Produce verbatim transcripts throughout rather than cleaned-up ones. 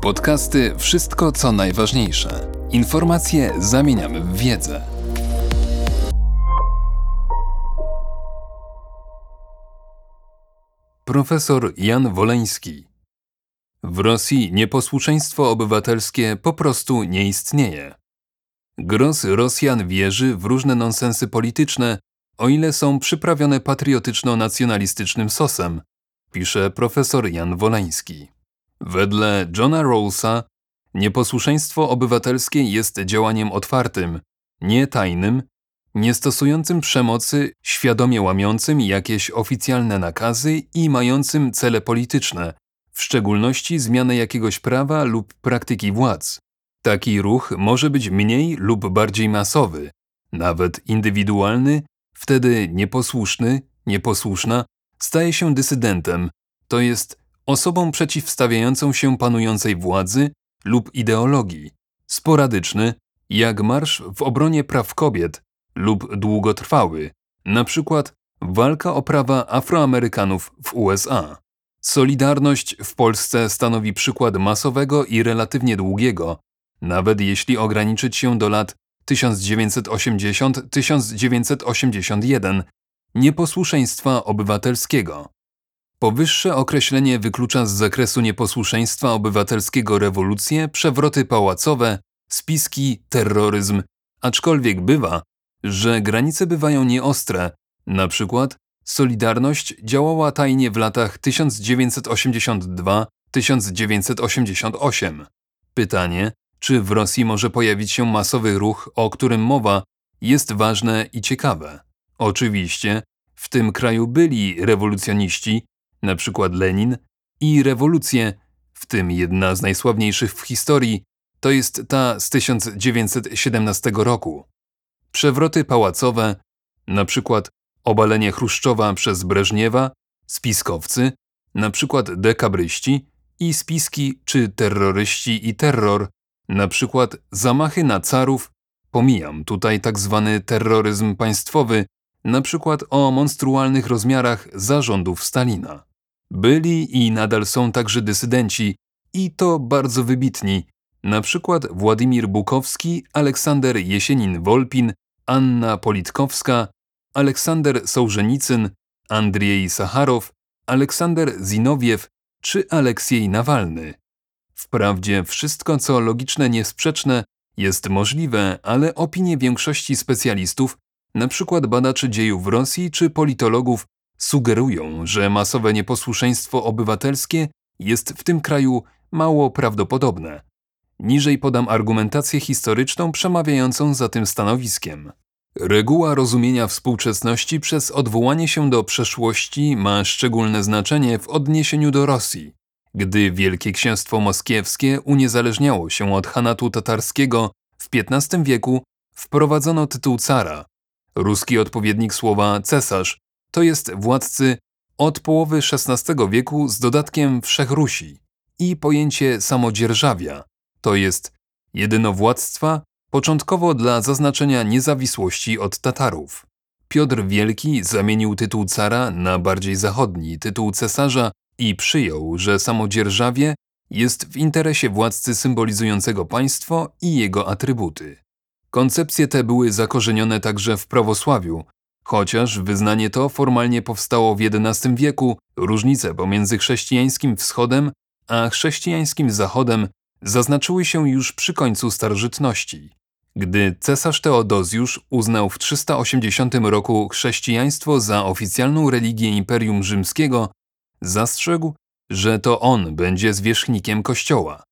Podcasty Wszystko co najważniejsze. Informacje zamieniamy w wiedzę. Profesor Jan Woleński. W Rosji nieposłuszeństwo obywatelskie po prostu nie istnieje. Gros Rosjan wierzy w różne nonsensy polityczne, o ile są przyprawione patriotyczno-nacjonalistycznym sosem, pisze profesor Jan Woleński. Wedle Johna Rawlsa nieposłuszeństwo obywatelskie jest działaniem otwartym, nie tajnym, nie stosującym przemocy, świadomie łamiącym jakieś oficjalne nakazy i mającym cele polityczne, w szczególności zmianę jakiegoś prawa lub praktyki władz. Taki ruch może być mniej lub bardziej masowy, nawet indywidualny, wtedy nieposłuszny, nieposłuszna staje się dysydentem, to jest osobą przeciwstawiającą się panującej władzy lub ideologii, sporadyczny, jak marsz w obronie praw kobiet lub długotrwały, na przykład walka o prawa Afroamerykanów w U S A. Solidarność w Polsce stanowi przykład masowego i relatywnie długiego, nawet jeśli ograniczyć się do lat tysiąc dziewięćset osiemdziesiąty do tysiąc dziewięćset osiemdziesiątego pierwszego, nieposłuszeństwa obywatelskiego. Powyższe określenie wyklucza z zakresu nieposłuszeństwa obywatelskiego rewolucje, przewroty pałacowe, spiski, terroryzm, aczkolwiek bywa, że granice bywają nieostre, na przykład Solidarność działała tajnie w latach tysiąc dziewięćset osiemdziesiąty drugi do tysiąc dziewięćset osiemdziesiątego ósmego. Pytanie, czy w Rosji może pojawić się masowy ruch, o którym mowa, jest ważne i ciekawe. Oczywiście, w tym kraju byli rewolucjoniści, na przykład Lenin, i rewolucje, w tym jedna z najsławniejszych w historii, to jest ta z tysiąc dziewięćset siedemnastego roku. Przewroty pałacowe, na przykład obalenie Chruszczowa przez Breżniewa, spiskowcy, na przykład dekabryści, i spiski czy terroryści i terror, na przykład zamachy na carów, pomijam tutaj tak zwany terroryzm państwowy, na przykład o monstrualnych rozmiarach zarządów Stalina. Byli i nadal są także dysydenci, i to bardzo wybitni, na przykład Władimir Bukowski, Aleksander Jesienin-Wolpin, Anna Politkowska, Aleksander Sołżenicyn, Andrzej Sacharow, Aleksander Zinowiew czy Aleksiej Nawalny. Wprawdzie wszystko, co logiczne, niesprzeczne, jest możliwe, ale opinie większości specjalistów, np. badaczy dziejów Rosji czy politologów, sugerują, że masowe nieposłuszeństwo obywatelskie jest w tym kraju mało prawdopodobne. Niżej podam argumentację historyczną przemawiającą za tym stanowiskiem. Reguła rozumienia współczesności przez odwołanie się do przeszłości ma szczególne znaczenie w odniesieniu do Rosji. Gdy Wielkie Księstwo Moskiewskie uniezależniało się od Hanatu Tatarskiego w piętnastym wieku, wprowadzono tytuł cara. Ruski odpowiednik słowa cesarz, to jest władcy od połowy szesnastego wieku z dodatkiem Wszechrusi, i pojęcie samodzierżawia, to jest jedynowładztwa, początkowo dla zaznaczenia niezawisłości od Tatarów. Piotr Wielki zamienił tytuł cara na bardziej zachodni tytuł cesarza i przyjął, że samodzierżawie jest w interesie władcy symbolizującego państwo i jego atrybuty. Koncepcje te były zakorzenione także w prawosławiu, chociaż wyznanie to formalnie powstało w jedenastym wieku, różnice pomiędzy chrześcijańskim wschodem a chrześcijańskim zachodem zaznaczyły się już przy końcu starożytności. Gdy cesarz Teodozjusz uznał w trzysta osiemdziesiątym roku chrześcijaństwo za oficjalną religię Imperium Rzymskiego, zastrzegł, że to on będzie zwierzchnikiem Kościoła.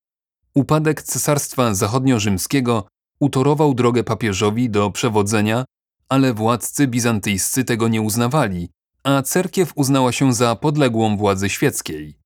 Upadek Cesarstwa Zachodniorzymskiego utorował drogę papieżowi do przewodzenia, ale władcy bizantyjscy tego nie uznawali, a cerkiew uznała się za podległą władzy świeckiej.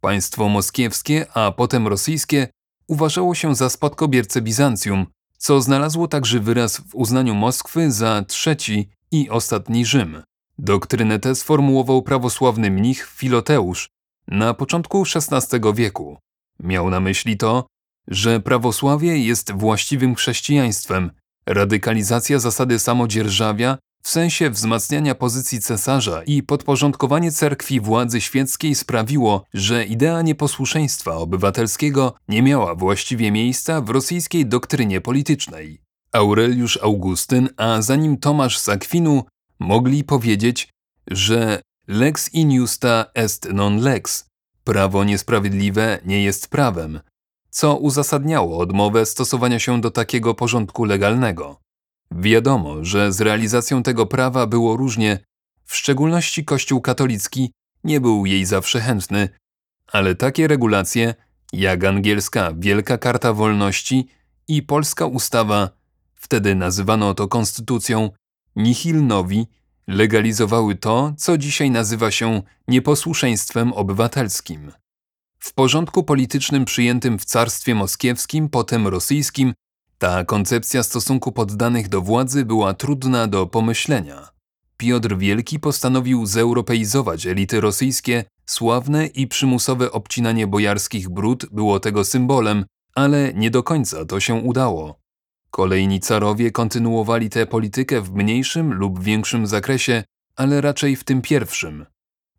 Państwo moskiewskie, a potem rosyjskie, uważało się za spadkobiercę Bizancjum, co znalazło także wyraz w uznaniu Moskwy za trzeci i ostatni Rzym. Doktrynę tę sformułował prawosławny mnich Filoteusz na początku szesnastego wieku. Miał na myśli to, że prawosławie jest właściwym chrześcijaństwem, radykalizacja zasady samodzierżawia w sensie wzmacniania pozycji cesarza i podporządkowanie cerkwi władzy świeckiej sprawiło, że idea nieposłuszeństwa obywatelskiego nie miała właściwie miejsca w rosyjskiej doktrynie politycznej. Aureliusz Augustyn, a za nim Tomasz z Akwinu mogli powiedzieć, że lex injusta est non lex, prawo niesprawiedliwe nie jest prawem, co uzasadniało odmowę stosowania się do takiego porządku legalnego. Wiadomo, że z realizacją tego prawa było różnie, w szczególności Kościół katolicki nie był jej zawsze chętny, ale takie regulacje jak angielska Wielka Karta Wolności i polska ustawa, wtedy nazywano to konstytucją, nihil novi, legalizowały to, co dzisiaj nazywa się nieposłuszeństwem obywatelskim. W porządku politycznym przyjętym w carstwie moskiewskim, potem rosyjskim, ta koncepcja stosunku poddanych do władzy była trudna do pomyślenia. Piotr Wielki postanowił zeuropeizować elity rosyjskie, sławne i przymusowe obcinanie bojarskich brud było tego symbolem, ale nie do końca to się udało. Kolejni carowie kontynuowali tę politykę w mniejszym lub większym zakresie, ale raczej w tym pierwszym.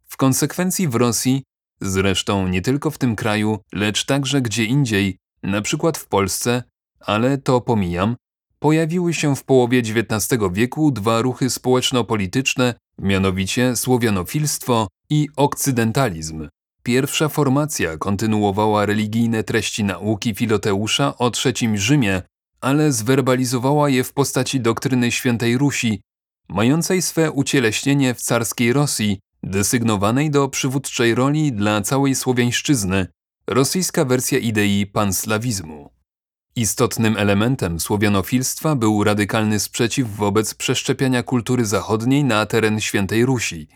W konsekwencji w Rosji, zresztą nie tylko w tym kraju, lecz także gdzie indziej, na przykład w Polsce, ale to pomijam, pojawiły się w połowie dziewiętnastego wieku dwa ruchy społeczno-polityczne, mianowicie słowianofilstwo i okcydentalizm. Pierwsza formacja kontynuowała religijne treści nauki Filoteusza o trzecim Rzymie, ale zwerbalizowała je w postaci doktryny Świętej Rusi, mającej swe ucieleśnienie w carskiej Rosji, desygnowanej do przywódczej roli dla całej słowiańszczyzny, rosyjska wersja idei panslawizmu. Istotnym elementem słowianofilstwa był radykalny sprzeciw wobec przeszczepiania kultury zachodniej na teren Świętej Rusi.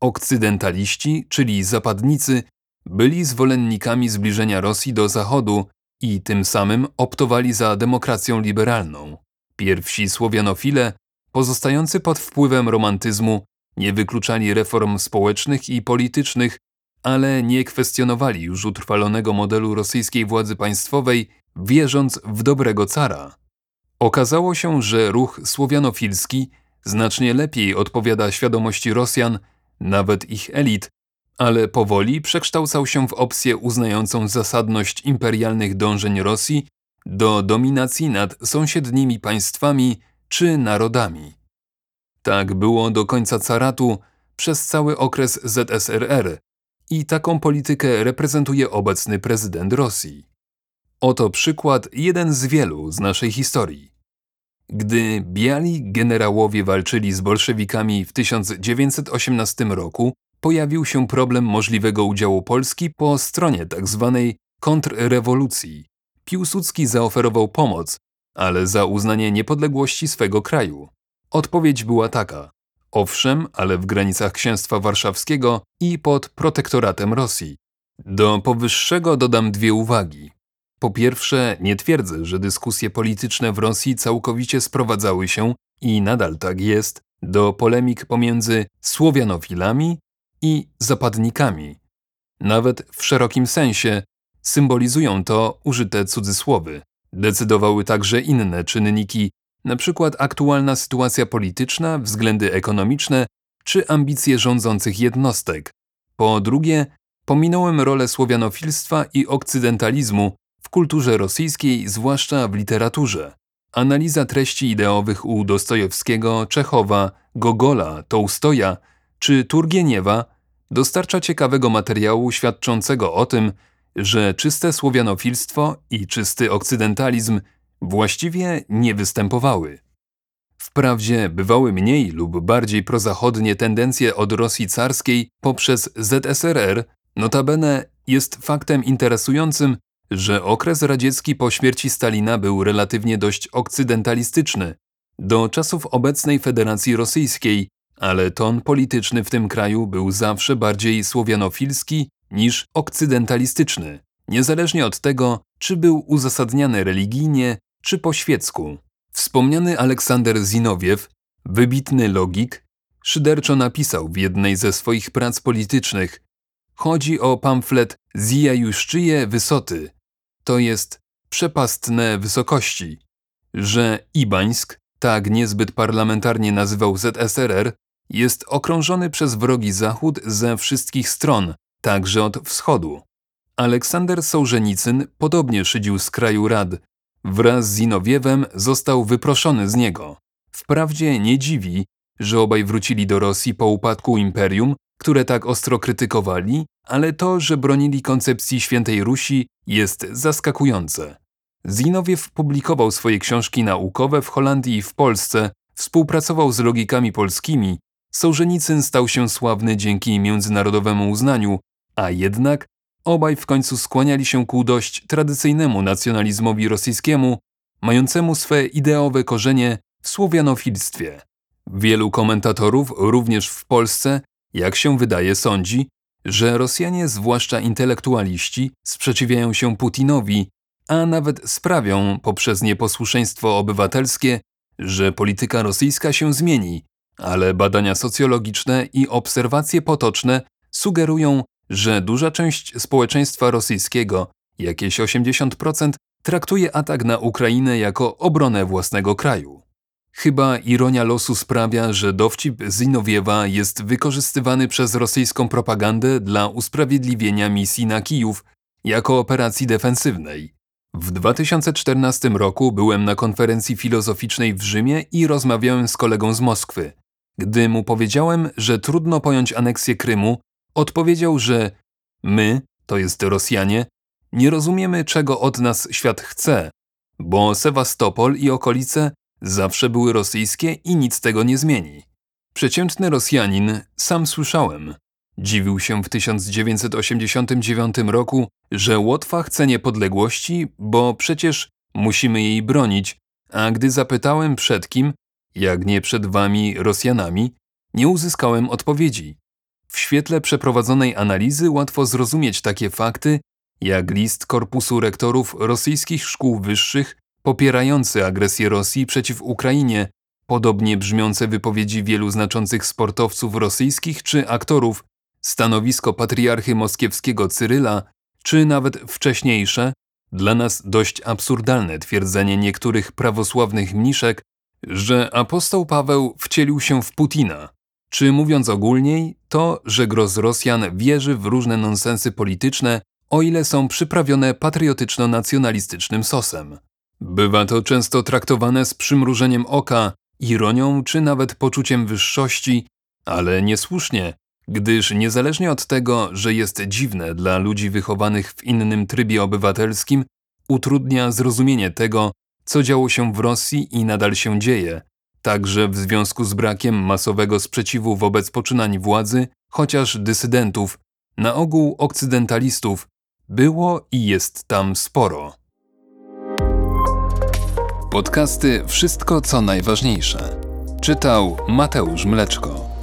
Okcydentaliści, czyli zapadnicy, byli zwolennikami zbliżenia Rosji do Zachodu i tym samym optowali za demokracją liberalną. Pierwsi słowianofile, pozostający pod wpływem romantyzmu, nie wykluczali reform społecznych i politycznych, ale nie kwestionowali już utrwalonego modelu rosyjskiej władzy państwowej, wierząc w dobrego cara. Okazało się, że ruch słowianofilski znacznie lepiej odpowiada świadomości Rosjan, nawet ich elit, ale powoli przekształcał się w opcję uznającą zasadność imperialnych dążeń Rosji do dominacji nad sąsiednimi państwami czy narodami. Tak było do końca caratu przez cały okres Z S R R i taką politykę reprezentuje obecny prezydent Rosji. Oto przykład, jeden z wielu z naszej historii. Gdy biali generałowie walczyli z bolszewikami w tysiąc dziewięćset osiemnastym roku, pojawił się problem możliwego udziału Polski po stronie tzw. kontrrewolucji. Piłsudski zaoferował pomoc, ale za uznanie niepodległości swego kraju. Odpowiedź była taka: owszem, ale w granicach Księstwa Warszawskiego i pod protektoratem Rosji. Do powyższego dodam dwie uwagi. Po pierwsze, nie twierdzę, że dyskusje polityczne w Rosji całkowicie sprowadzały się, i nadal tak jest, do polemik pomiędzy słowianofilami i zapadnikami. Nawet w szerokim sensie symbolizują to użyte cudzysłowy. Decydowały także inne czynniki, np. aktualna sytuacja polityczna, względy ekonomiczne czy ambicje rządzących jednostek. Po drugie, pominąłem rolę słowianofilstwa i okcydentalizmu w kulturze rosyjskiej, zwłaszcza w literaturze. Analiza treści ideowych u Dostojewskiego, Czechowa, Gogola, Tołstoja czy Turgieniewa dostarcza ciekawego materiału świadczącego o tym, że czyste słowianofilstwo i czysty okcydentalizm właściwie nie występowały. Wprawdzie bywały mniej lub bardziej prozachodnie tendencje od Rosji carskiej poprzez Z S R R, notabene jest faktem interesującym, że okres radziecki po śmierci Stalina był relatywnie dość okcydentalistyczny, do czasów obecnej Federacji Rosyjskiej, ale ton polityczny w tym kraju był zawsze bardziej słowianofilski niż okcydentalistyczny, niezależnie od tego, czy był uzasadniany religijnie, czy po świecku. Wspomniany Aleksander Zinowiew, wybitny logik, szyderczo napisał w jednej ze swoich prac politycznych: chodzi o pamflet Zijajuszczyje Wysoty, to jest przepastne wysokości, że Ibańsk, tak niezbyt parlamentarnie nazywał Z S R R, jest okrążony przez wrogi Zachód ze wszystkich stron, także od wschodu. Aleksander Sołżenicyn podobnie szydził z kraju rad. Wraz z Zinowiewem został wyproszony z niego. Wprawdzie nie dziwi, że obaj wrócili do Rosji po upadku imperium, które tak ostro krytykowali, ale to, że bronili koncepcji Świętej Rusi, jest zaskakujące. Zinowiew publikował swoje książki naukowe w Holandii i w Polsce, współpracował z logikami polskimi, Sołżenicyn stał się sławny dzięki międzynarodowemu uznaniu, a jednak obaj w końcu skłaniali się ku dość tradycyjnemu nacjonalizmowi rosyjskiemu, mającemu swe ideowe korzenie w słowianofilstwie. Wielu komentatorów, również w Polsce, jak się wydaje, sądzi, że Rosjanie, zwłaszcza intelektualiści, sprzeciwiają się Putinowi, a nawet sprawią poprzez nieposłuszeństwo obywatelskie, że polityka rosyjska się zmieni, ale badania socjologiczne i obserwacje potoczne sugerują, że duża część społeczeństwa rosyjskiego, jakieś osiemdziesiąt procent, traktuje atak na Ukrainę jako obronę własnego kraju. Chyba ironia losu sprawia, że dowcip Zinowiewa jest wykorzystywany przez rosyjską propagandę dla usprawiedliwienia misji na Kijów jako operacji defensywnej. W dwa tysiące czternastym roku byłem na konferencji filozoficznej w Rzymie i rozmawiałem z kolegą z Moskwy. Gdy mu powiedziałem, że trudno pojąć aneksję Krymu, odpowiedział, że my, to jest Rosjanie, nie rozumiemy, czego od nas świat chce, bo Sewastopol i okolice zawsze były rosyjskie i nic tego nie zmieni. Przeciętny Rosjanin, sam słyszałem, dziwił się w tysiąc dziewięćset osiemdziesiątym dziewiątym roku, że Łotwa chce niepodległości, bo przecież musimy jej bronić, a gdy zapytałem przed kim, jak nie przed wami, Rosjanami, nie uzyskałem odpowiedzi. W świetle przeprowadzonej analizy łatwo zrozumieć takie fakty, jak list Korpusu Rektorów Rosyjskich Szkół Wyższych popierający agresję Rosji przeciw Ukrainie, podobnie brzmiące wypowiedzi wielu znaczących sportowców rosyjskich czy aktorów, stanowisko patriarchy moskiewskiego Cyryla, czy nawet wcześniejsze, dla nas dość absurdalne twierdzenie niektórych prawosławnych mniszek, że apostoł Paweł wcielił się w Putina. Czy mówiąc ogólniej, to, że gros Rosjan wierzy w różne nonsensy polityczne, o ile są przyprawione patriotyczno-nacjonalistycznym sosem. Bywa to często traktowane z przymrużeniem oka, ironią czy nawet poczuciem wyższości, ale niesłusznie, gdyż niezależnie od tego, że jest dziwne dla ludzi wychowanych w innym trybie obywatelskim, utrudnia zrozumienie tego, co działo się w Rosji i nadal się dzieje. Także w związku z brakiem masowego sprzeciwu wobec poczynań władzy, chociaż dysydentów, na ogół okcydentalistów, było i jest tam sporo. Podcasty Wszystko co najważniejsze. Czytał Mateusz Mleczko.